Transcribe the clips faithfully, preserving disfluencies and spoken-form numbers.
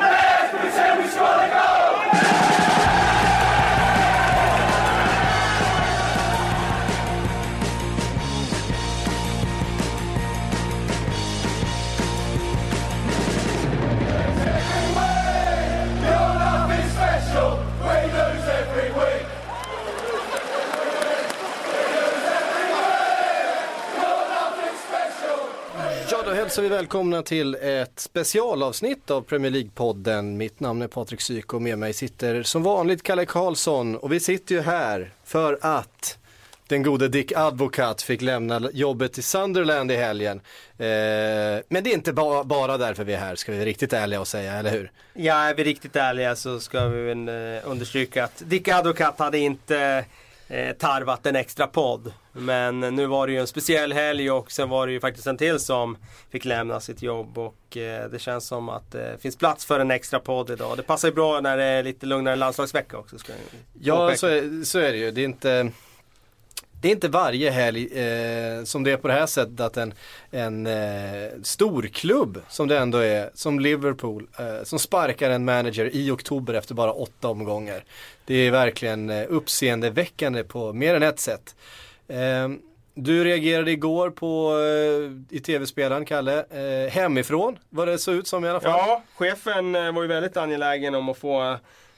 Let's pretend we score a goal! Så vi välkomna till ett specialavsnitt av Premier League-podden. Mitt namn är Patrik Syko och med mig sitter som vanligt Calle Karlsson. Och vi sitter ju här för att den gode Dick Advocaat fick lämna jobbet i Sunderland i helgen. Eh, men det är inte ba- bara därför vi är här, ska vi vara riktigt ärliga och säga, eller hur? Ja, är vi riktigt ärliga så ska vi eh, understryka att Dick Advocaat hade inte eh, tarvat en extra podd. Men nu var det ju en speciell helg och sen var det ju faktiskt en till som fick lämna sitt jobb. Och eh, det känns som att det eh, finns plats för en extra podd idag. Det passar ju bra när det är lite lugnare landslagsvecka också. Ska jag ja, så är, så är det ju. Det är inte, det är inte varje helg eh, som det är på det här sättet att en, en eh, storklubb som det ändå är, som Liverpool, eh, som sparkar en manager i oktober efter bara åtta omgångar. Det är verkligen eh, uppseendeväckande på mer än ett sätt. Eh, du reagerade igår på eh, i tv-spelaren, Kalle, eh, hemifrån, vad det såg ut som i alla fall. Ja, chefen eh, var ju väldigt angelägen om att få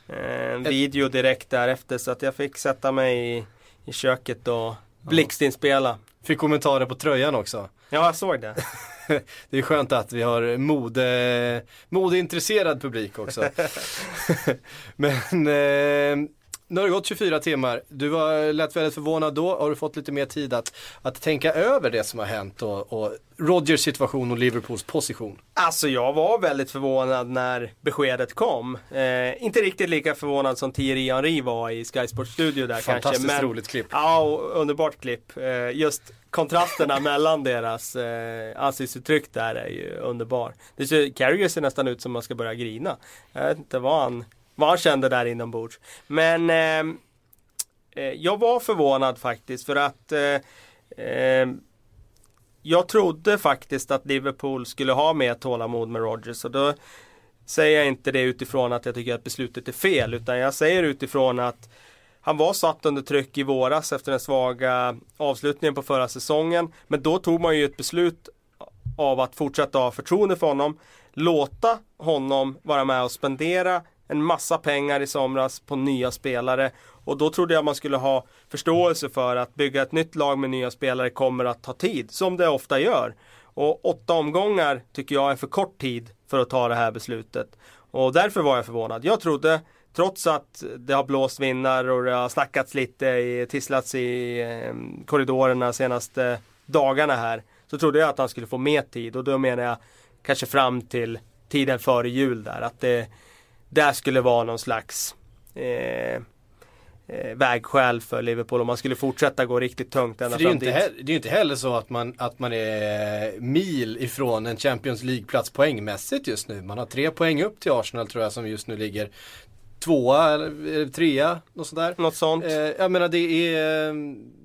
eh, en Ett... video direkt därefter, så att jag fick sätta mig i, i köket och blixtinspela. Fick kommentarer på tröjan också. Ja, jag såg det. Det är skönt att vi har mode, modeintresserad publik också. Men... Eh, nu har det gått tjugofyra timmar. Du var lätt väldigt förvånad då. Har du fått lite mer tid att, att tänka över det som har hänt och, och Rodgers situation och Liverpools position? Alltså jag var väldigt förvånad när beskedet kom. Eh, inte riktigt lika förvånad som Thierry Henry var i Sky Sports studio där. Fantastiskt kanske, men roligt klipp. Ja, och underbart klipp. Eh, just kontrasterna mellan deras eh, ansiktsuttryck där är ju underbar. Det ser, Carrier ser nästan ut som man ska börja grina. Jag vet inte vad han... Vad han kände där inombords. Men eh, jag var förvånad faktiskt. För att eh, eh, jag trodde faktiskt att Liverpool skulle ha mer tålamod med Rodgers. Och då säger jag inte det utifrån att jag tycker att beslutet är fel. Utan jag säger utifrån att han var satt under tryck i våras efter den svaga avslutningen på förra säsongen. Men då tog man ju ett beslut av att fortsätta ha förtroende för honom. Låta honom vara med och spendera en massa pengar i somras på nya spelare. Och då trodde jag man skulle ha förståelse för att bygga ett nytt lag med nya spelare kommer att ta tid. Som det ofta gör. Och åtta omgångar tycker jag är för kort tid för att ta det här beslutet. Och därför var jag förvånad. Jag trodde, trots att det har blåst vindar och det har snackats lite, tisslats i korridorerna senaste dagarna här. Så trodde jag att han skulle få mer tid. Och då menar jag kanske fram till tiden före jul där. Att det... Där skulle vara någon slags eh, eh, vägskäl för Liverpool om man skulle fortsätta gå riktigt tungt ända fram dit. Det är ju inte heller så att man, att man är mil ifrån en Champions League-plats poängmässigt just nu. Man har tre poäng upp till Arsenal tror jag, som just nu ligger tvåa eller trea, något sådär. Något sånt. Eh, jag menar det är,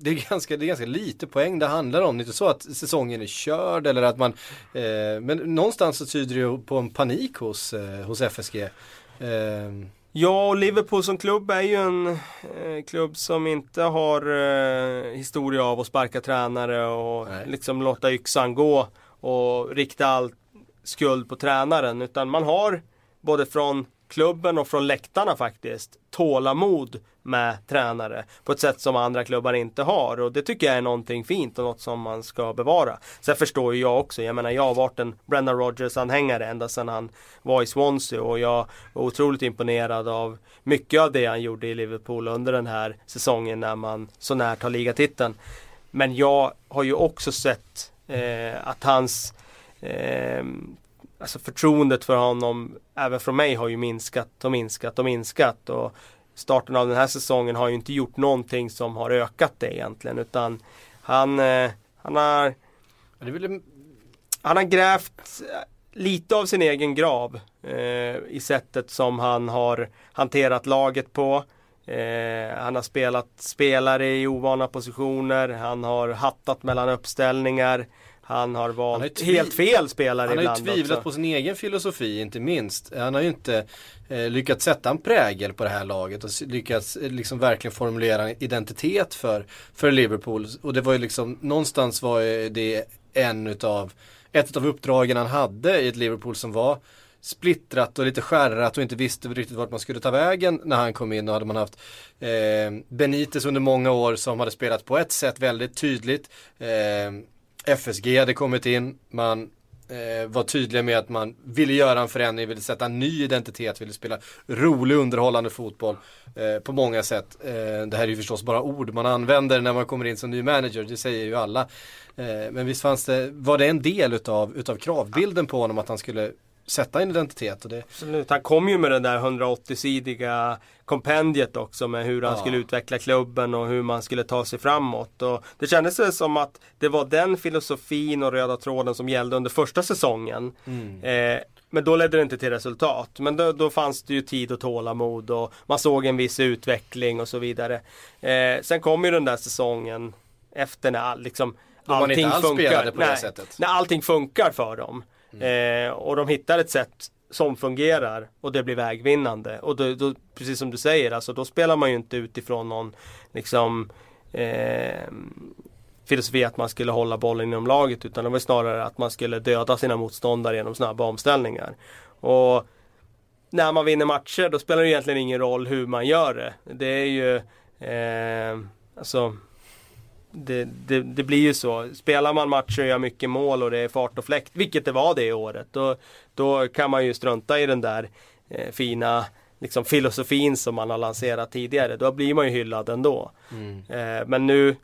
det, är ganska, det är ganska lite poäng det handlar om. Det är inte så att säsongen är körd eller att man... Eh, men någonstans så tyder det ju på en panik hos, eh, hos F S G. Um. Ja, och Liverpool som klubb är ju en eh, klubb som inte har eh, historia av att sparka tränare och Nej. liksom låta yxan gå och rikta all skuld på tränaren, utan man har både från klubben och från läktarna faktiskt tålamod med tränare på ett sätt som andra klubbar inte har, och det tycker jag är någonting fint och något som man ska bevara. Sen förstår ju jag också, jag menar jag har varit en Brendan Rodgers anhängare ända sedan han var i Swansea, och jag var otroligt imponerad av mycket av det han gjorde i Liverpool under den här säsongen när man så nära tar ligatiteln. Men jag har ju också sett eh, att hans eh, alltså förtroendet för honom även från mig har ju minskat och minskat och minskat, och starten av den här säsongen har ju inte gjort någonting som har ökat det egentligen, utan han, han har han har grävt lite av sin egen grav eh, i sättet som han har hanterat laget på, Eh, han har spelat spelare i ovana positioner. Han har hattat mellan uppställningar. Han har valt han har tvi- helt fel spelare ibland. Han har ibland ju tvivlat också på sin egen filosofi, inte minst. Han har ju inte eh, lyckats sätta en prägel på det här laget och lyckats eh, liksom verkligen formulera en identitet för, för Liverpool. Och det var ju liksom, någonstans var det en utav, ett av uppdragen han hade i ett Liverpool som var splittrat och lite skärrat och inte visste riktigt vart man skulle ta vägen när han kom in. Och hade man haft eh, Benitez under många år som hade spelat på ett sätt väldigt tydligt. Eh, F S G hade kommit in. Man eh, var tydlig med att man ville göra en förändring, ville sätta en ny identitet, ville spela rolig, underhållande fotboll eh, på många sätt. Eh, det här är ju förstås bara ord man använder när man kommer in som ny manager, det säger ju alla. Eh, men visst fanns det, var det en del utav, utav kravbilden på honom att han skulle sätta en identitet. Och det... Absolut, han kom ju med det där hundraåttio-sidiga kompendiet också med hur han ja. skulle utveckla klubben och hur man skulle ta sig framåt. Och det kändes som att det var den filosofin och röda tråden som gällde under första säsongen. Mm. Eh, men då ledde det inte till resultat. Men då, då fanns det ju tid och tålamod och man såg en viss utveckling och så vidare. Eh, sen kom ju den där säsongen efter när liksom, allting funkar. På Nej, det när allting funkar för dem. Mm. Eh, och de hittar ett sätt som fungerar och det blir vägvinnande och då, då, precis som du säger, alltså, då spelar man ju inte utifrån någon liksom, eh, filosofi att man skulle hålla bollen inom laget, utan det var snarare att man skulle döda sina motståndare genom snabba omställningar. Och när man vinner matcher då spelar det egentligen ingen roll hur man gör det. Det är ju eh, alltså Det, det, det blir ju så. Spelar man matcher och gör mycket mål och det är fart och fläkt, vilket det var det i året, då, då kan man ju strunta i den där eh, fina liksom, filosofin som man har lanserat tidigare. Då blir man ju hyllad ändå. Mm. Eh, men nu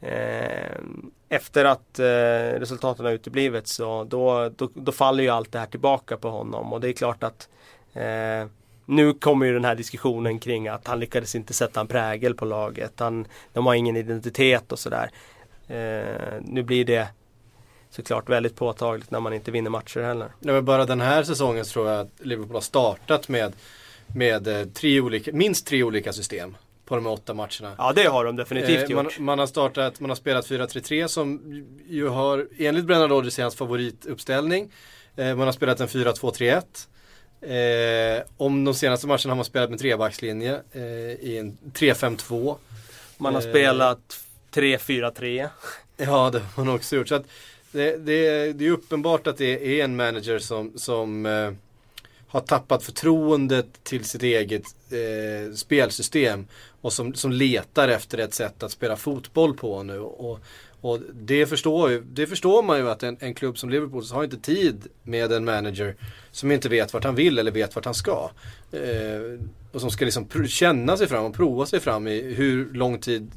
eh, efter att eh, resultaten har uteblivit så då, då, då faller ju allt det här tillbaka på honom. Och det är klart att eh, nu kommer ju den här diskussionen kring att han lyckades inte sätta en prägel på laget. Han, de har ingen identitet och sådär. Eh, nu blir det såklart väldigt påtagligt när man inte vinner matcher heller. Ja, men bara den här säsongen tror jag att Liverpool har startat med, med tre olika, minst tre olika system på de åtta matcherna. Ja, det har de definitivt eh, man, gjort. Man har startat, man har spelat fyra tre tre som ju har, enligt Brendan Rodgers, hans favorituppställning. Eh, man har spelat en fyra två tre ett. Eh, om de senaste matcherna har man spelat med trebackslinje eh, i en tre fem två. Man har eh, spelat tre fyra tre. Ja, det har man också gjort. Så att det, det, det är uppenbart att det är en manager som, som eh, har tappat förtroendet till sitt eget eh, spelsystem och som, som letar efter ett sätt att spela fotboll på nu. Och, och det, förstår ju, det förstår man ju att en, en klubb som Liverpool har inte tid med en manager som inte vet vart han vill eller vet vart han ska. Eh, och som ska liksom pr- känna sig fram och prova sig fram i hur lång tid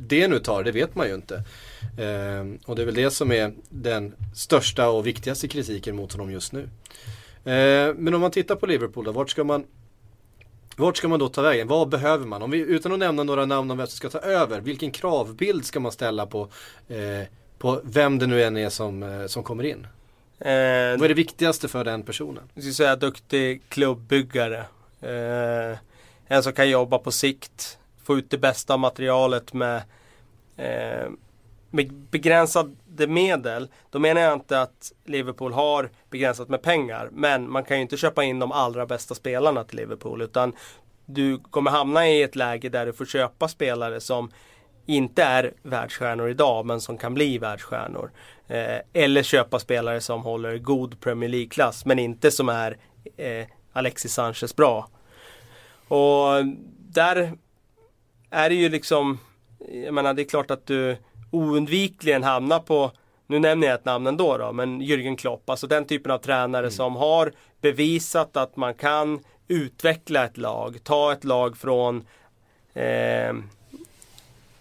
det nu tar, det vet man ju inte. Eh, och det är väl det som är den största och viktigaste kritiken mot honom just nu. Men om man tittar på Liverpool då, vart ska man, vart ska man då ta vägen? Vad behöver man? Om vi, utan att nämna några namn om vem som ska ta över, vilken kravbild ska man ställa på, eh, på vem det nu än är som, som kommer in? Eh, Vad är det viktigaste för den personen? Jag skulle säga duktig klubbbyggare. Eh, en som kan jobba på sikt, få ut det bästa materialet med, eh, med begränsad medel. Då menar jag inte att Liverpool har begränsat med pengar, men man kan ju inte köpa in de allra bästa spelarna till Liverpool, utan du kommer hamna i ett läge där du får köpa spelare som inte är världsstjärnor idag men som kan bli världsstjärnor, eh, eller köpa spelare som håller god Premier League-klass men inte som är eh, Alexis Sanchez bra. Och där är det ju liksom, jag menar, det är klart att du oundvikligen hamnar på, nu nämner jag ett namn ändå då, men Jürgen Klopp, alltså den typen av tränare mm. som har bevisat att man kan utveckla ett lag, ta ett lag från eh,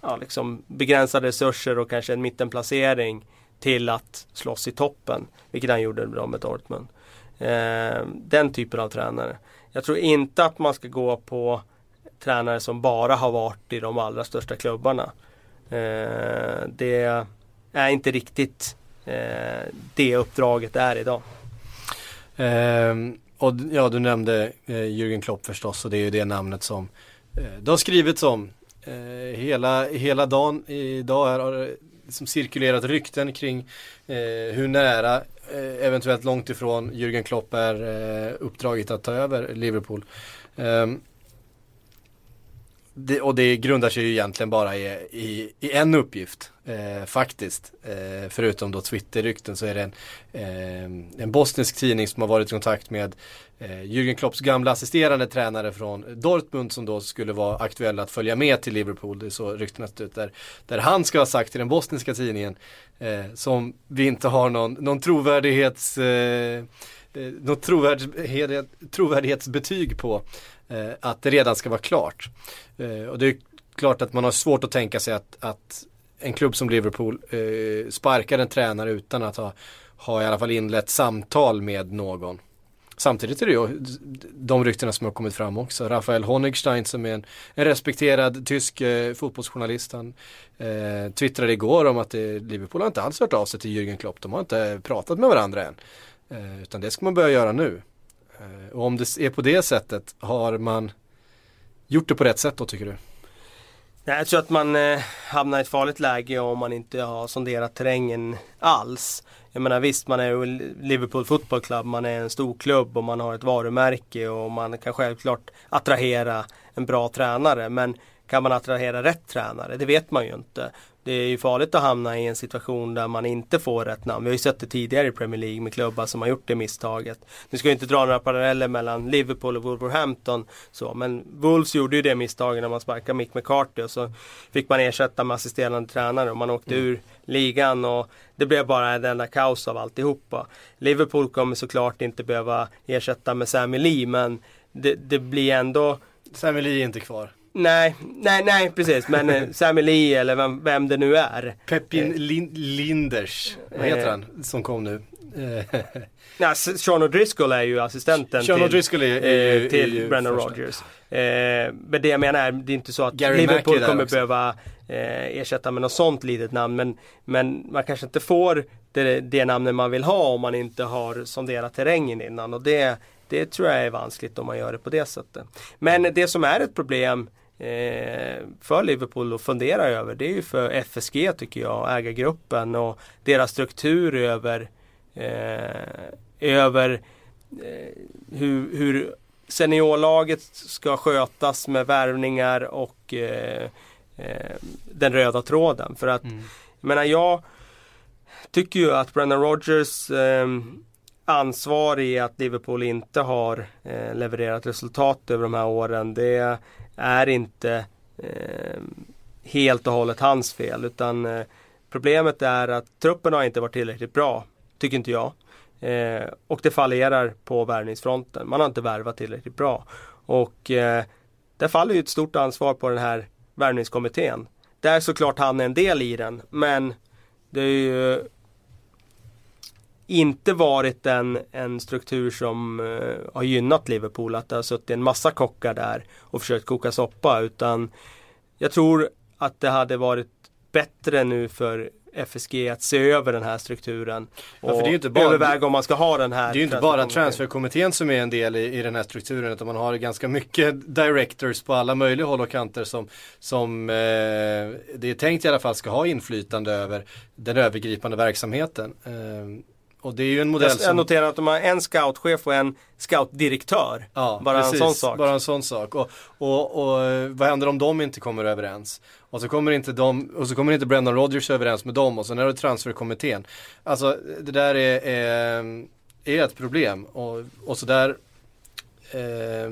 ja, liksom begränsade resurser och kanske en mittenplacering till att slåss i toppen, vilket han gjorde bra med Dortmund. Eh, den typen av tränare. Jag tror inte att man ska gå på tränare som bara har varit i de allra största klubbarna. Uh, det är inte riktigt uh, det uppdraget är idag. Uh, och ja, du nämnde uh, Jürgen Klopp förstås, och det är ju det namnet som Det har skrivits om eh, hela, hela dagen. Idag har det liksom cirkulerat rykten kring eh, hur nära, eh, eventuellt långt ifrån, Jürgen Klopp är eh, uppdraget att ta över Liverpool. Eh, det, och det grundar sig ju egentligen bara i, i, i en uppgift eh, faktiskt. Eh, förutom då Twitter-rykten, så är det en, eh, en bosnisk tidning som har varit i kontakt med Jürgen Klopps gamla assisterande tränare från Dortmund, som då skulle vara aktuell att följa med till Liverpool. Det är så ryktet ut, där, där han ska ha sagt till den bosniska tidningen, eh, som vi inte har någon, någon trovärdighets eh, något trovärdighet, trovärdighetsbetyg på, eh, att det redan ska vara klart. Eh, och det är klart att man har svårt att tänka sig att, att en klubb som Liverpool eh, sparkar en tränare utan att ha, ha i alla fall inlett samtal med någon. Samtidigt är det ju de ryktena som har kommit fram också. Rafael Honigstein, som är en, en respekterad tysk eh, fotbollsjournalist, han eh, twittrade igår om att det, Liverpool har inte alls hört av sig till Jürgen Klopp. De har inte pratat med varandra än. Eh, utan det ska man börja göra nu. Eh, och om det är på det sättet, har man gjort det på rätt sätt då, tycker du? Nej, jag tror att man eh, hamnar i ett farligt läge om man inte har sonderat terrängen alls. Jag menar, visst, man är ju Liverpool Football Club, man är en stor klubb och man har ett varumärke och man kan självklart attrahera en bra tränare. Men kan man attrahera rätt tränare? Det vet man ju inte. Det är ju farligt att hamna i en situation där man inte får rätt namn. Vi har ju sett det tidigare i Premier League med klubbar som har gjort det misstaget. Nu ska jag inte dra några paralleller mellan Liverpool och Wolverhampton. Så, men Wolves gjorde ju det misstaget när man sparkade Mick McCarthy. Och så fick man ersätta med assisterande tränare och man åkte mm. ur ligan. Och det blev bara en enda kaos av alltihopa. Liverpool kommer såklart inte behöva ersätta med Sammy Lee. Men det, det blir ändå... Sammy Lee är inte kvar. Nej, nej, nej, precis. Men Sammy Lee, eller vem, vem det nu är. Pepin eh. Lin- Linders, vad heter eh. han, som kom nu? Nej, Sean O'Driscoll är ju assistenten Sean till, är, är, eh, till är Brendan Rodgers. Eh, men det jag menar är, det är inte så att Gary Liverpool kommer också behöva eh, ersätta med något sånt litet namn. Men, men man kanske inte får det, det namnet man vill ha om man inte har sonderat terrängen innan. Och det, det tror jag är vanskligt om man gör det på det sättet. Men det som är ett problem för Liverpool att fundera över, det är ju för F S G, tycker jag, ägargruppen och deras struktur över eh, över eh, hur, hur seniorlaget ska skötas med värvningar och eh, eh, den röda tråden. För att mm. jag menar, jag tycker ju att Brendan Rodgers eh, ansvar i att Liverpool inte har eh, levererat resultat över de här åren, det är inte eh, helt och hållet hans fel, utan eh, problemet är att truppen har inte varit tillräckligt bra, tycker inte jag, eh, och det fallerar på värvningsfronten. Man har inte värvat tillräckligt bra, och eh, det faller ju ett stort ansvar på den här värvningskommittén, där såklart han är en del i den, men det är ju inte varit en, en struktur som uh, har gynnat Liverpool, att det har suttit en massa kockar där och försökt koka soppa, utan jag tror att det hade varit bättre nu för F S G att se över den här strukturen och ja, överväga om man ska ha den här. Det är ju inte bara transferkommittén som är en del i, i den här strukturen, utan man har ganska mycket directors på alla möjliga håll och kanter som, som eh, det är tänkt i alla fall ska ha inflytande över den övergripande verksamheten. Eh, Och det är ju en modell. Jag noterar som... att de har en scoutchef och en scoutdirektör. Ja, bara, precis, en sån sak. bara en sån sak. Och, och, och vad händer om de inte kommer överens? Och så kommer inte, de, och så kommer inte Brendan Rodgers överens med dem. Och så när det är transferkommittén. Alltså det där är, är, är ett problem. Och, och så där... Eh,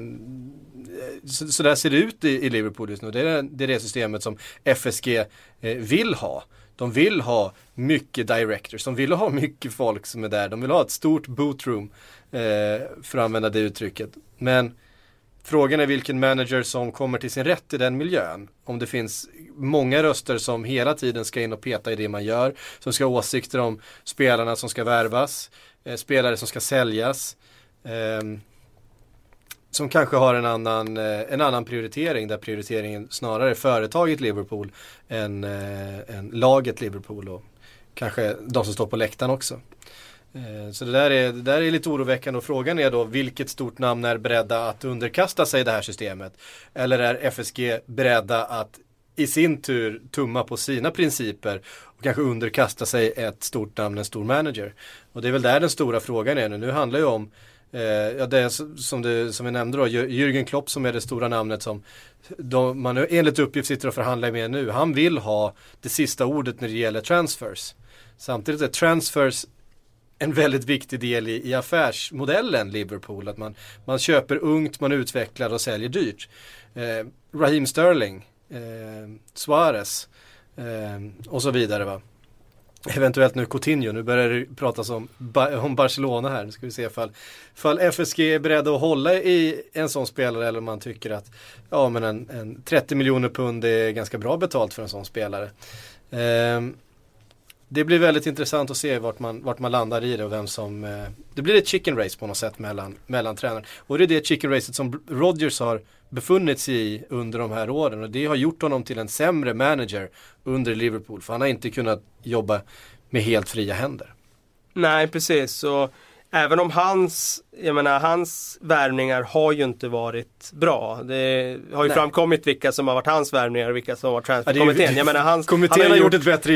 så, så där ser det ut i, i Liverpool just nu. Det är det, är det systemet som F S G eh, vill ha. De vill ha mycket directors, de vill ha mycket folk som är där, de vill ha ett stort bootroom, eh, för att använda det uttrycket. Men frågan är vilken manager som kommer till sin rätt i den miljön. Om det finns många röster som hela tiden ska in och peta i det man gör, som ska ha åsikter om spelarna som ska värvas, eh, spelare som ska säljas, eh, som kanske har en annan, en annan prioritering, där prioriteringen snarare är företaget Liverpool än, än laget Liverpool och kanske de som står på läktaren också. Så det där, är, det där är lite oroväckande, och frågan är då vilket stort namn är beredda att underkasta sig det här systemet, eller är F S G beredda att i sin tur tumma på sina principer och kanske underkasta sig ett stort namn, en stor manager. Och det är väl där den stora frågan är nu. Nu handlar ju om eh, ja, det är, som, du, som vi nämnde då, Jürgen Klopp, som är det stora namnet som de, man enligt uppgift sitter och förhandlar med nu. Han vill ha det sista ordet när det gäller transfers. Samtidigt är transfers en väldigt viktig del i, i affärsmodellen Liverpool. Att man, man köper ungt, man utvecklar och säljer dyrt. Eh, Raheem Sterling, Eh, Suarez eh, och så vidare, va? Eventuellt nu Coutinho. Nu börjar det pratas om, ba- om Barcelona här. Nu ska vi se ifall, ifall F S G är beredda att hålla i en sån spelare, eller om man tycker att ja, men en, en trettio miljoner pund är ganska bra betalt för en sån spelare. eh, Det blir väldigt intressant att se vart man, vart man landar i det, och vem som eh, det blir ett chicken race på något sätt mellan, mellan tränaren. Och det är det chicken racet som Rodgers har befunnit sig i under de här åren, och det har gjort honom till en sämre manager under Liverpool, för han har inte kunnat jobba med helt fria händer. Nej, precis. Så även om hans, jag menar, hans värvningar har ju inte varit bra. Det har ju Nej. framkommit vilka som har varit hans värvningar och vilka som har varit transferkommittén. Jag menar, hans, kommittén han har gjort ett bättre.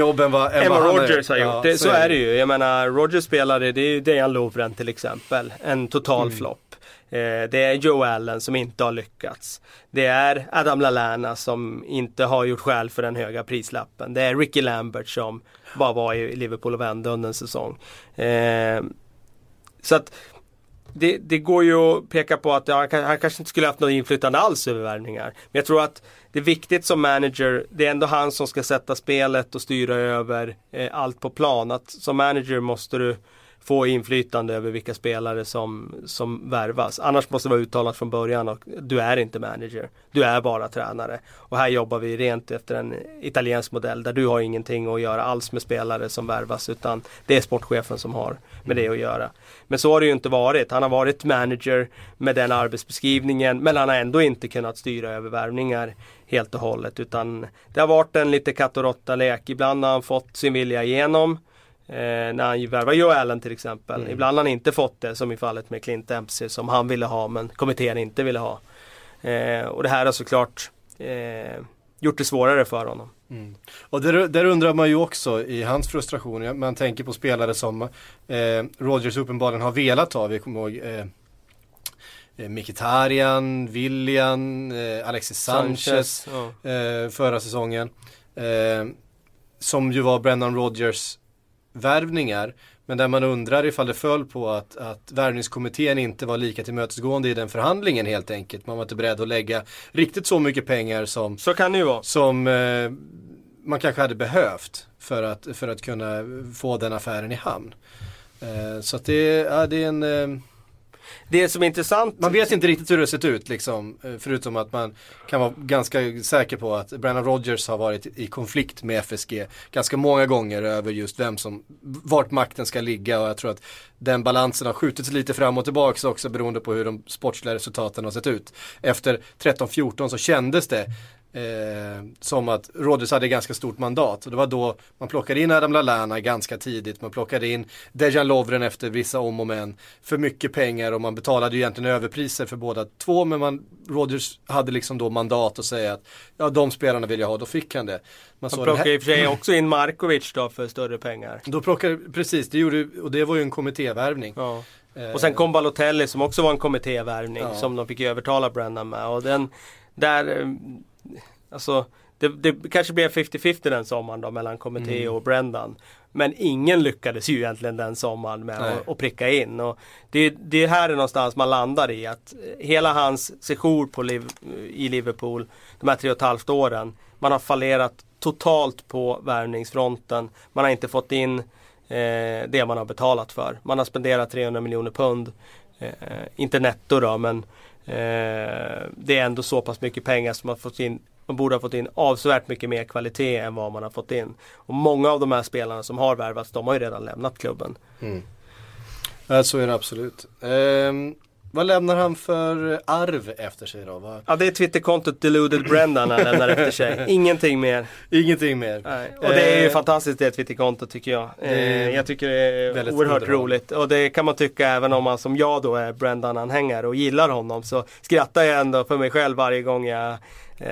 Jobben var Emma, Emma Rodgers har gjort. Ja, det, så, så är det ju. Jag menar, Rodgers spelade, det är ju Dejan Lovren till exempel. En total mm. flopp. Eh, det är Joe Allen som inte har lyckats. Det är Adam Lallana som inte har gjort skäl för den höga prislappen. Det är Ricky Lambert som bara var i Liverpool och vände under en säsong. Eh, så att det, det går ju att peka på att ja, han, han kanske inte skulle haft något inflytande alls över värvningar. Men jag tror att det är viktigt som manager, det är ändå han som ska sätta spelet och styra över eh, allt på plan. Att som manager måste du få inflytande över vilka spelare som, som värvas. Annars måste det vara uttalat från början, och du är inte manager, du är bara tränare. Och här jobbar vi rent efter en italiensk modell där du har ingenting att göra alls med spelare som värvas, utan det är sportchefen som har med det att göra. Men så har det ju inte varit. Han har varit manager med den arbetsbeskrivningen, men han har ändå inte kunnat styra över värvningar helt och hållet, utan det har varit en lite katt och råtta lek. Ibland har han fått sin vilja igenom. Eh, när han värvar Joe Allen till exempel. Mm. Ibland har han inte fått det, som i fallet med Clint Dempsey som han ville ha men kommittén inte ville ha. Eh, och det här har såklart eh, gjort det svårare för honom. Mm. Och där, där undrar man ju också i hans frustration. Man tänker på spelare som eh, Rodgers uppenbarligen har velat ha. Vi kommer ihåg eh, Mkhitaryan, Willian, eh, Alexis Sanchez, Sanchez ja. eh, förra säsongen. Eh, som ju var Brendan Rodgers värvningar, men där man undrar ifall det föll på att, att värvningskommittén inte var lika tillmötesgående i den förhandlingen helt enkelt. Man var inte beredd att lägga riktigt så mycket pengar som, så kan det ju vara. som eh, man kanske hade behövt för att, för att kunna få den affären i hamn. Eh, så att det, ja, det är en... Eh, det som är intressant... Man vet inte riktigt hur det sett ut, liksom, förutom att man kan vara ganska säker på att Brendan Rodgers har varit i konflikt med F S G ganska många gånger över just vem som, vart makten ska ligga, och jag tror att den balansen har skjutits lite fram och tillbaka också beroende på hur de sportsliga resultaten har sett ut. Efter tretton fjorton så kändes det Eh, som att Rodgers hade ganska stort mandat, och det var då man plockade in Adam Lallana ganska tidigt, man plockade in Dejan Lovren efter vissa om och men, för mycket pengar, och man betalade ju egentligen överpriser för båda två, men man, Rodgers hade liksom då mandat att säga att ja, de spelarna vill jag ha, då fick han det. Man, man plockade i och för sig också in Markovic då för större pengar. Då plockade, precis, det gjorde, och det var ju en kommittévärvning. Ja. Eh, och sen kom Balotelli som också var en kommittévärvning, ja, som de fick övertala Brendan med, och den där... Alltså, det, det kanske blev femtio femtio den sommaren då, mellan kommitté mm. och Brendan. Men ingen lyckades ju egentligen den sommaren med att, att pricka in. Och det, det är här är någonstans man landar i att hela hans sejour på liv, i Liverpool, de här tre och ett halvt åren, man har fallerat totalt på värvningsfronten. Man har inte fått in eh, det man har betalat för. Man har spenderat trehundra miljoner pund. Eh, inte netto då, men eh, det är ändå så pass mycket pengar som man har fått in. Man borde ha fått in avsevärt mycket mer kvalitet än vad man har fått in. Och många av de här spelarna som har värvats, de har ju redan lämnat klubben. Mm. Ja, så är det absolut. Ehm, vad lämnar han för arv efter sig då? Vad... Ja, det är Twitterkontot Deluded Brendan han lämnar efter sig. Ingenting mer. Ingenting mer. Nej. Och det är ju fantastiskt det Twitterkontot, tycker jag. Ehm, jag tycker det är oerhört underbar. roligt. Och det kan man tycka även om man som jag då är Brendan-anhängare och gillar honom. Så skrattar jag ändå för mig själv varje gång jag...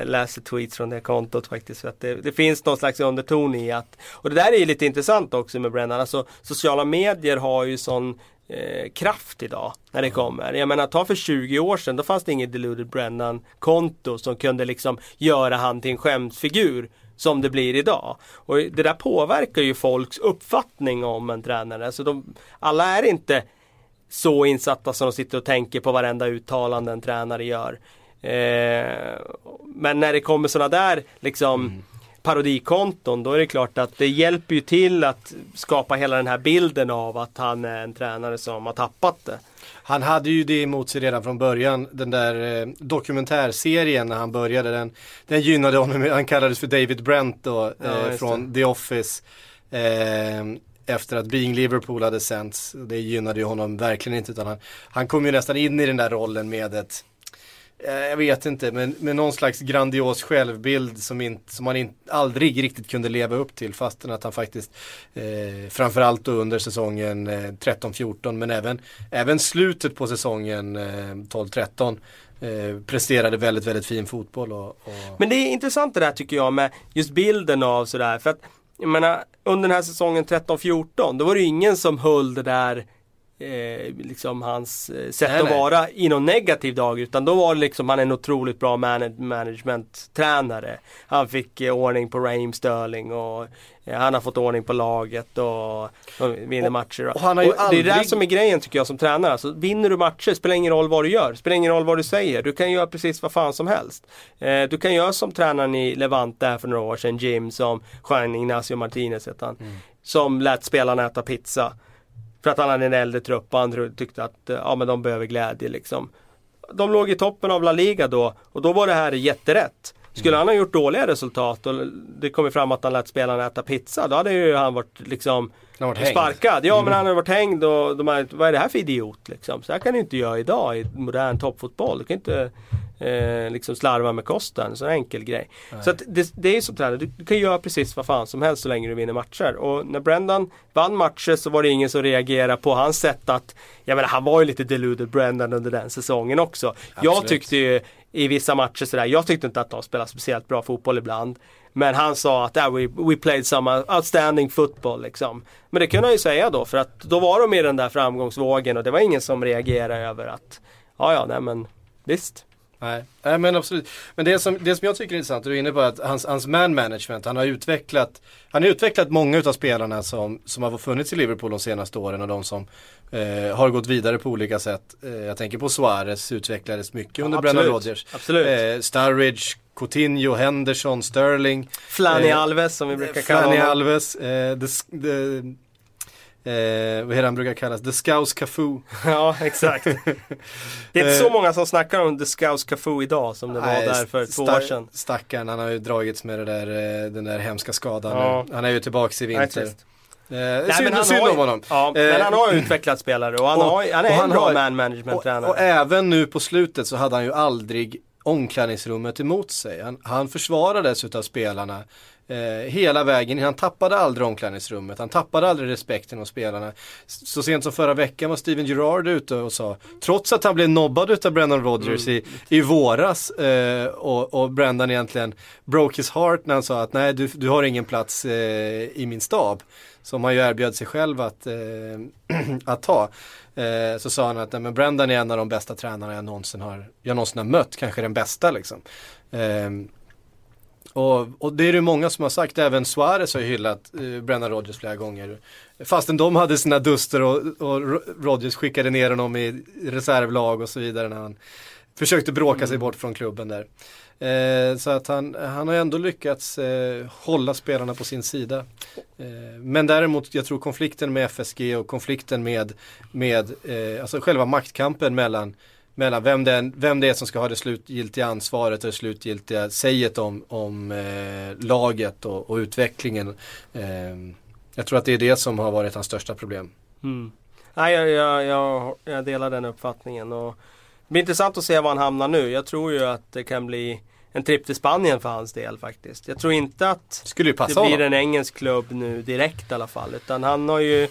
läser tweets från det kontot faktiskt, för att det, det finns någon slags underton i att, och det där är ju lite intressant också med Brendan, alltså sociala medier har ju sån eh, kraft idag när det kommer. Jag menar, ta för tjugo år sedan, då fanns det inget Deluded Brendan-konto som kunde liksom göra han till en skämtfigur som det blir idag. Och det där påverkar ju folks uppfattning om en tränare, så de, alla är inte så insatta som de sitter och tänker på varenda uttalande en tränare gör. Eh, men när det kommer såna där liksom mm. parodikonton, då är det klart att det hjälper ju till att skapa hela den här bilden av att han är en tränare som har tappat det. Han hade ju det emot sig redan från början. Den där eh, dokumentärserien när han började, den, den gynnade honom. Han kallades för David Brent då, eh, ja, från det. The Office. Eh, Efter att Being Liverpool hade sänts. Det gynnade ju honom verkligen inte, utan han, han kom ju nästan in i den där rollen med ett, jag vet inte, men med någon slags grandios självbild som, inte, som man in, aldrig riktigt kunde leva upp till, fastän att han faktiskt eh, framförallt under säsongen eh, tretton fjorton, men även, även slutet på säsongen eh, tolv tretton eh, presterade väldigt, väldigt fin fotboll. Och, och... Men det är intressant det där, tycker jag, med just bilden av sådär, för att jag menar, under den här säsongen tretton fjorton, då var det ju ingen som höll det där Eh, liksom hans eh, sätt nej, att nej. vara i någon negativ dag, utan då var det liksom, han är en otroligt bra man- management-tränare. Han fick eh, ordning på Raheem Sterling, och eh, han har fått ordning på laget och, och vinner och, matcher. Och han har ju och aldrig... Det är det som är grejen, tycker jag, som tränare. Alltså, vinner du matcher, spelar ingen roll vad du gör, spelar ingen roll vad du säger, du kan göra precis vad fan som helst. Eh, du kan göra som tränaren i Levante här för några år sedan, Jim, som Juan Ignacio Martinez heter han, mm. som lät spelarna äta pizza. För att han hade en äldre trupp och han tyckte att ja, men de behöver glädje liksom. De låg i toppen av La Liga då, och då var det här jätterätt. Skulle han ha gjort dåliga resultat och det kom fram att han lät spelarna äta pizza, då hade ju han varit liksom han varit sparkad. Ja, mm. men han hade varit hängd, och de hade, vad är det här för idiot liksom? Så här kan du inte göra idag i modern toppfotboll. Du kan inte eh, liksom slarva med kosten, så en enkel grej. Nej. Så att det, det är ju sånt här, du, du kan göra precis vad fan som helst så länge du vinner matcher. Och när Brendan vann matcher så var det ingen som reagerade på hans sätt att, jag menar, han var ju lite deluded Brendan under den säsongen också. Absolut. Jag tyckte ju i vissa matcher sådär, jag tyckte inte att de spelade speciellt bra fotboll ibland, men han sa att ah, we, we played some outstanding football liksom. Men det kunde jag ju säga då, för att då var de i den där framgångsvågen och det var ingen som reagerade över att ja, ja, nej men visst. Nej, nej men absolut. Men det som, det som jag tycker är intressant, du är inne på att hans, hans man management, han har utvecklat han har utvecklat många av spelarna som, som har funnits i Liverpool de senaste åren, och de som eh, har gått vidare på olika sätt. Eh, jag tänker på Suarez, utvecklades mycket under ja, Brendan Rodgers. Absolut. Eh, Sturridge, Coutinho, Henderson, Sterling. Flani eh, Alves som vi brukar kalla Flani honom. Alves, eh, the, the, Eh, vad han brukar kallas, The Scouse Cafu. Ja, exakt. Det är inte så många som snackar om The Scouse Cafu idag som det var Nej, där för st- två år sedan. Stackaren, han har ju dragits med det där, den där hemska skadan ja. nu. Han är ju tillbaka i vinter. Nej, Eh, Nej, synd, men han synd har, om honom. Ja, eh, men han har ju utvecklat spelare och han, och, har, han är och en han bra har, man management-tränare. Och, och även nu på slutet så hade han ju aldrig omklädningsrummet emot sig. Han, han försvarades utav spelarna eh, hela vägen. Han tappade aldrig omklädningsrummet. Han tappade aldrig respekten av spelarna. Så sent som förra veckan var Steven Gerrard ute och sa, trots att han blev nobbad utav Brendan Rodgers mm. i, i våras eh, och, och Brendan egentligen broke his heart när han sa att nej, du, du har ingen plats eh, i min stab. Som han ju erbjöd sig själv att, eh, att ta. Eh, så sa han att nej, men Brendan är en av de bästa tränarna jag någonsin har, jag någonsin har mött. Kanske den bästa liksom. Eh, och, och det är det många som har sagt. Även Suarez har ju hyllat eh, Brendan Rodgers flera gånger. Fastän de hade sina duster och, och Rodgers skickade ner honom i reservlag och så vidare. När han försökte bråka mm. sig bort från klubben där. Eh, så att han, han har ändå lyckats eh, hålla spelarna på sin sida. Eh, men däremot, jag tror konflikten med F S G och konflikten med, med eh, alltså själva maktkampen mellan, mellan vem, det är, vem det är som ska ha det slutgiltiga ansvaret och det slutgiltiga säget om, om eh, laget och, och utvecklingen. Eh, jag tror att det är det som har varit hans största problem. Mm. Nej, jag, jag, jag, jag delar den uppfattningen och det blir intressant att se var han hamnar nu. Jag tror ju att det kan bli en trip till Spanien för hans del faktiskt. Jag tror inte att Skulle det, passa det blir en engelsk klubb nu direkt i alla fall. Utan han har ju,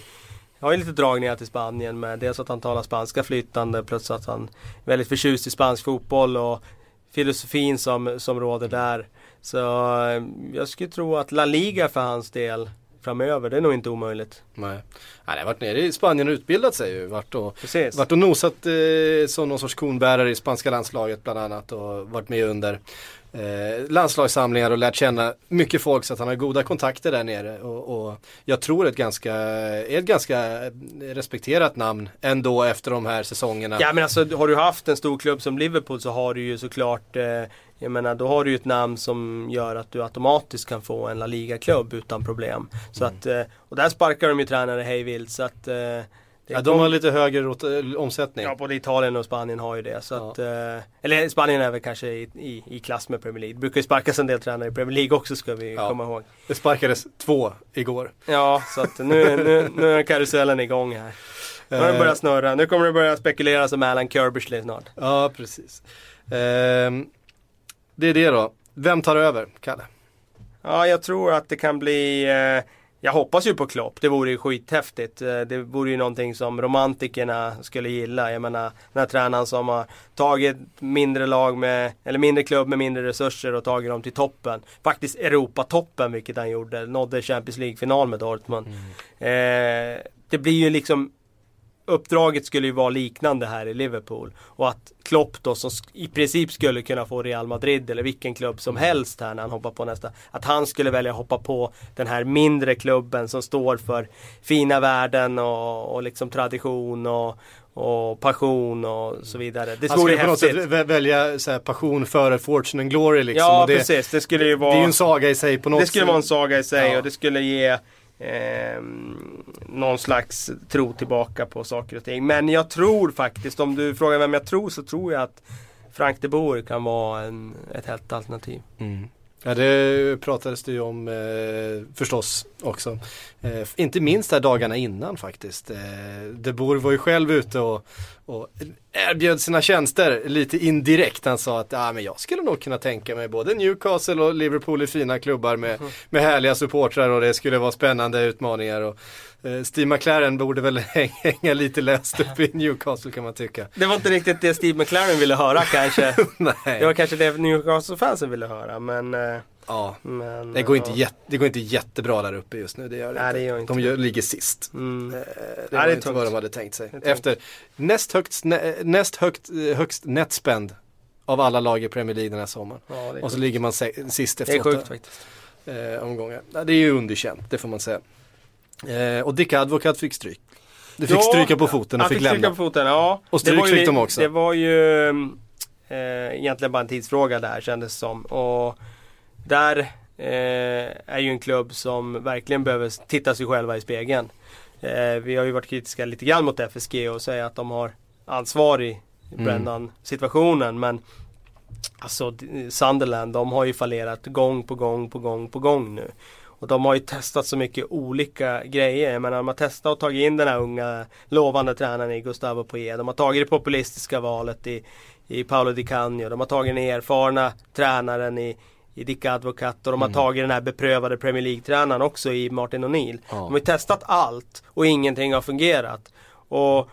har ju lite dragningar till Spanien med dels att han talar spanska flytande. Plus att han är väldigt förtjust i spansk fotboll och filosofin som, som råder där. Så jag skulle tro att La Liga för hans del framöver, det är nog inte omöjligt. Nej, han har varit nere i Spanien och utbildat sig ju. Vart och, vart och nosat eh, som någon sorts konbärare i spanska landslaget bland annat och varit med under eh, landslagssamlingar och lärt känna mycket folk så att han har goda kontakter där nere och, och jag tror ett ganska ett ganska respekterat namn ändå efter de här säsongerna. Ja men alltså har du haft en stor klubb som Liverpool så har du ju såklart eh, jag menar, då har du ju ett namn som gör att du automatiskt kan få en La Liga-klubb utan problem. Så mm. att, och där sparkar de ju tränare hejvilt. Så att, det ja, de kom... har lite högre rot- omsättning. Ja, både Italien och Spanien har ju det. Så ja. att, eller Spanien är väl kanske i, i, i klass med Premier League. Det brukar ju sparkas en del tränare i Premier League också, ska vi ja. komma ihåg. Det sparkades två igår. Ja, så att nu, nu, nu är karusellen igång här. Nu har den börjat snurra. Nu kommer det börja spekulera som Alan Kirby snart. Ja, precis. Ehm... Det är det då. Vem tar över, Kalle? Ja, jag tror att det kan bli... Eh, jag hoppas ju på Klopp. Det vore ju skithäftigt. Eh, det vore ju någonting som romantikerna skulle gilla. Jag menar, den här tränaren som har tagit mindre lag med... Eller mindre klubb med mindre resurser och tagit dem till toppen. Faktiskt Europa-toppen, vilket han gjorde. Nådde Champions League-final med Dortmund. Mm. Eh, det blir ju liksom... Uppdraget skulle ju vara liknande här i Liverpool. Och att Klopp då som i princip skulle kunna få Real Madrid eller vilken klubb som helst här när han hoppar på nästa. Att han skulle välja hoppa på den här mindre klubben som står för fina värden och, och liksom tradition och, och passion och så vidare. Det skulle på något sätt välja så här, passion före Fortune and Glory liksom. Ja, och det, precis. Det skulle ju vara... Det är ju en saga i sig på något sätt. Det skulle vara en saga i sig ja. Och det skulle ge... Eh, någon slags tro tillbaka på saker och ting. Men jag tror faktiskt, om du frågar vem jag tror, så tror jag att Frank de Boer kan vara en, ett helt alternativ. Mm. Ja, det pratades det ju om eh, förstås också. Eh, inte minst där dagarna innan faktiskt. Eh, de Boer var ju själv ute och, och erbjöd sina tjänster lite indirekt. Han sa att ah, men jag skulle nog kunna tänka mig både Newcastle och Liverpool i fina klubbar med, mm. med härliga supportrar och det skulle vara spännande utmaningar. Och, eh, Steve McLaren borde väl hänga lite läst upp i Newcastle kan man tycka. Det var inte riktigt det Steve McLaren ville höra kanske. Nej. Det var kanske det Newcastle-fansen ville höra, men... Eh... Ja, men, det, går inte ja. Jätt, det går inte jättebra där uppe just nu. Det gör det, Nej, det gör inte. De gör, ligger sist. Mm. Det, det Nej, var det inte vad de hade tänkt sig. Efter näst, högt, näst högt, högst netspend av alla lag i Premier League den här sommaren. Ja, och så ligger man se, sist efter åtta eh, omgångar. Ja, det är ju underkänt, det får man säga. Eh, och Dick Advocaat fick stryk. Du fick ja, stryka på foten och fick, fick lämna. På foten, ja. Och stryk ju, fick de också. Det var ju eh, egentligen bara en tidsfråga där kändes som. Och där eh, är ju en klubb som verkligen behöver titta sig själva i spegeln. Eh, vi har ju varit kritiska lite grann mot F S G och säger att de har ansvar i Brennan-situationen. Mm. Men alltså Sunderland, de har ju fallerat gång på gång på gång på gång nu. Och de har ju testat så mycket olika grejer. Jag menar, de har testat och tagit in den här unga lovande tränaren i Gustavo Poyet. De har tagit det populistiska valet i, i Paolo Di Canio. De har tagit den erfarna tränaren i, i Dick Advocaat. Och de har mm. tagit den här beprövade Premier League-tränaren också i Martin O'Neill. Ja. De har ju testat allt och ingenting har fungerat. Och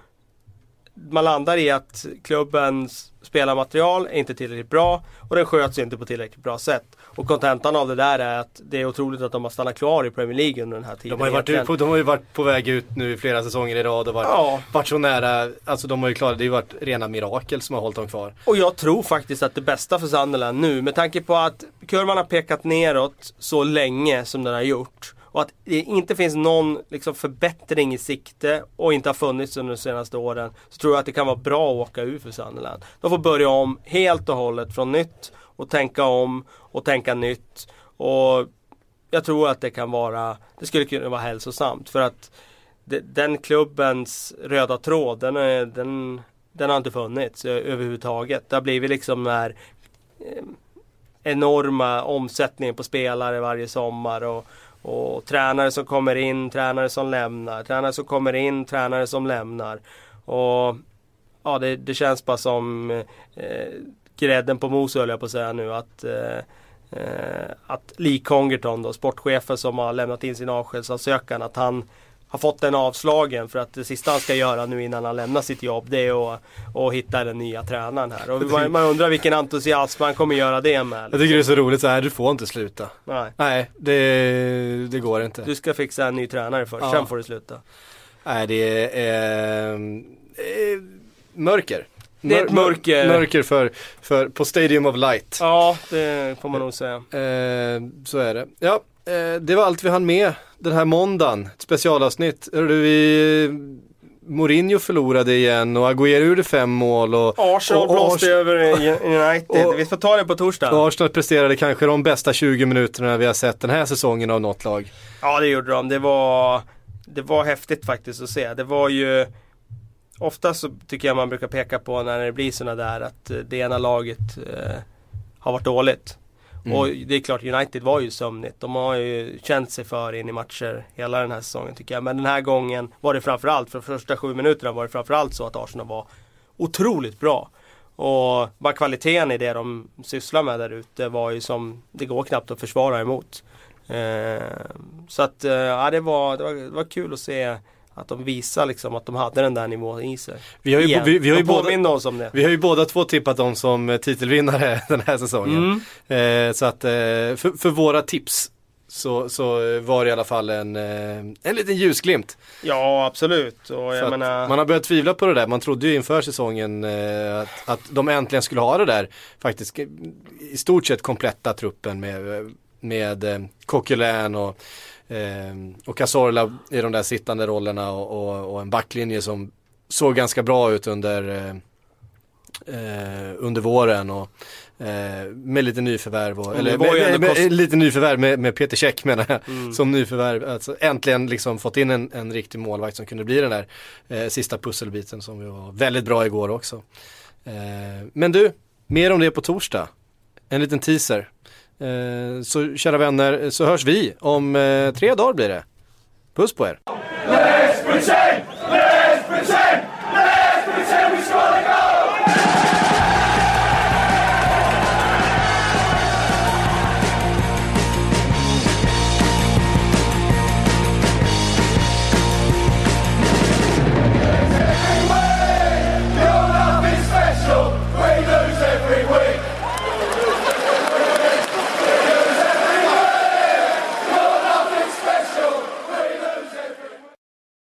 man landar i att klubbens spelarmaterial är inte tillräckligt bra och den sköts inte på tillräckligt bra sätt. Och kontentan av det där är att det är otroligt att de har stannat kvar i Premier League under den här tiden. De har ju varit, ut på, de har ju varit på väg ut nu i flera säsonger i rad och varit, ja. varit så nära. Alltså de har ju klarat, det har ju varit rena mirakel som har hållit dem kvar. Och jag tror faktiskt att det bästa för Sunderland nu, med tanke på att kurvan har pekat neråt så länge som den har gjort, och att det inte finns någon liksom förbättring i sikte och inte har funnits under de senaste åren, så tror jag att det kan vara bra att åka ur för Sunderland. De får börja om helt och hållet från nytt och tänka om och tänka nytt. Och jag tror att det kan vara, det skulle kunna vara hälsosamt, för att det, den klubbens röda tråd, den, är, den, den har inte funnits överhuvudtaget. Det har blivit liksom den här eh, enorma omsättningen på spelare varje sommar och Och tränare som kommer in, tränare som lämnar, tränare som kommer in, tränare som lämnar. Och ja, det, det känns bara som eh, grädden på mos, höll jag på att säga nu, att, eh, att Lee Congerton, då, sportchefen som har lämnat in sin avskedsansökan, att han har fått den avslagen, för att det sista han ska göra nu innan han lämnar sitt jobb, det är att, att hitta den nya tränaren här. Och man, man undrar vilken entusiasm man kommer göra det med. Liksom. Jag tycker det är så roligt så här, du får inte sluta. Nej, Nej det, det går inte. Du ska fixa en ny tränare först, ja. Sen får du sluta. Nej, det är eh, mörker. Det är ett mörker. Mörker för, för, på Stadium of Light. Ja, det får man nog säga. Eh, så är det. Ja. Det var allt vi hann med den här måndagen. Ett specialavsnitt. Vi... Mourinho förlorade igen och Agüero gjorde fem mål. Och Arsenal blåste över United. Och, vi får ta det på torsdag. Arsenal presterade kanske de bästa tjugo minuterna vi har sett den här säsongen av något lag. Ja, det gjorde de. Det var, det var häftigt faktiskt att se. Det var ju... Ofta så tycker jag man brukar peka på när det blir såna där, att det ena laget eh, har varit dåligt. Mm. Och det är klart, United var ju sömnigt. De har ju känt sig för in i matcher hela den här säsongen, tycker jag. Men den här gången var det framförallt, för de första sju minuterna var det framförallt så att Arsenal var otroligt bra. Och bara kvaliteten i det de sysslar med där ute var ju som, det går knappt att försvara emot. Eh, så att, eh, ja, det var, det var, det var kul att se att de visar liksom att de hade den där nivån i sig. Vi har ju, vi, vi har ju båda oss om det. Vi har ju båda två tippat dem som titelvinnare den här säsongen. Mm. Eh, så att eh, för, för våra tips så, så var det i alla fall en, en liten ljusglimt. Ja, absolut. Och jag menar... Man har börjat tvivla på det där. Man trodde ju inför säsongen eh, att, att de äntligen skulle ha det där. Faktiskt i stort sett kompletta truppen med, med eh, Coquelin och och Cazorla i de där sittande rollerna, och, och, och en backlinje som såg ganska bra ut under eh, under våren, och eh, med lite nyförvärv och, eller med, med, kost... lite nyförvärv med, med Peter Käck, menar jag, mm. som nyförvärv, alltså äntligen liksom fått in en, en riktig målvakt som kunde bli den där eh, sista pusselbiten som vi var väldigt bra igår också. eh, men du, mer om det på torsdag, en liten teaser. Så kära vänner, så hörs vi om tre dagar blir det. Puss på er!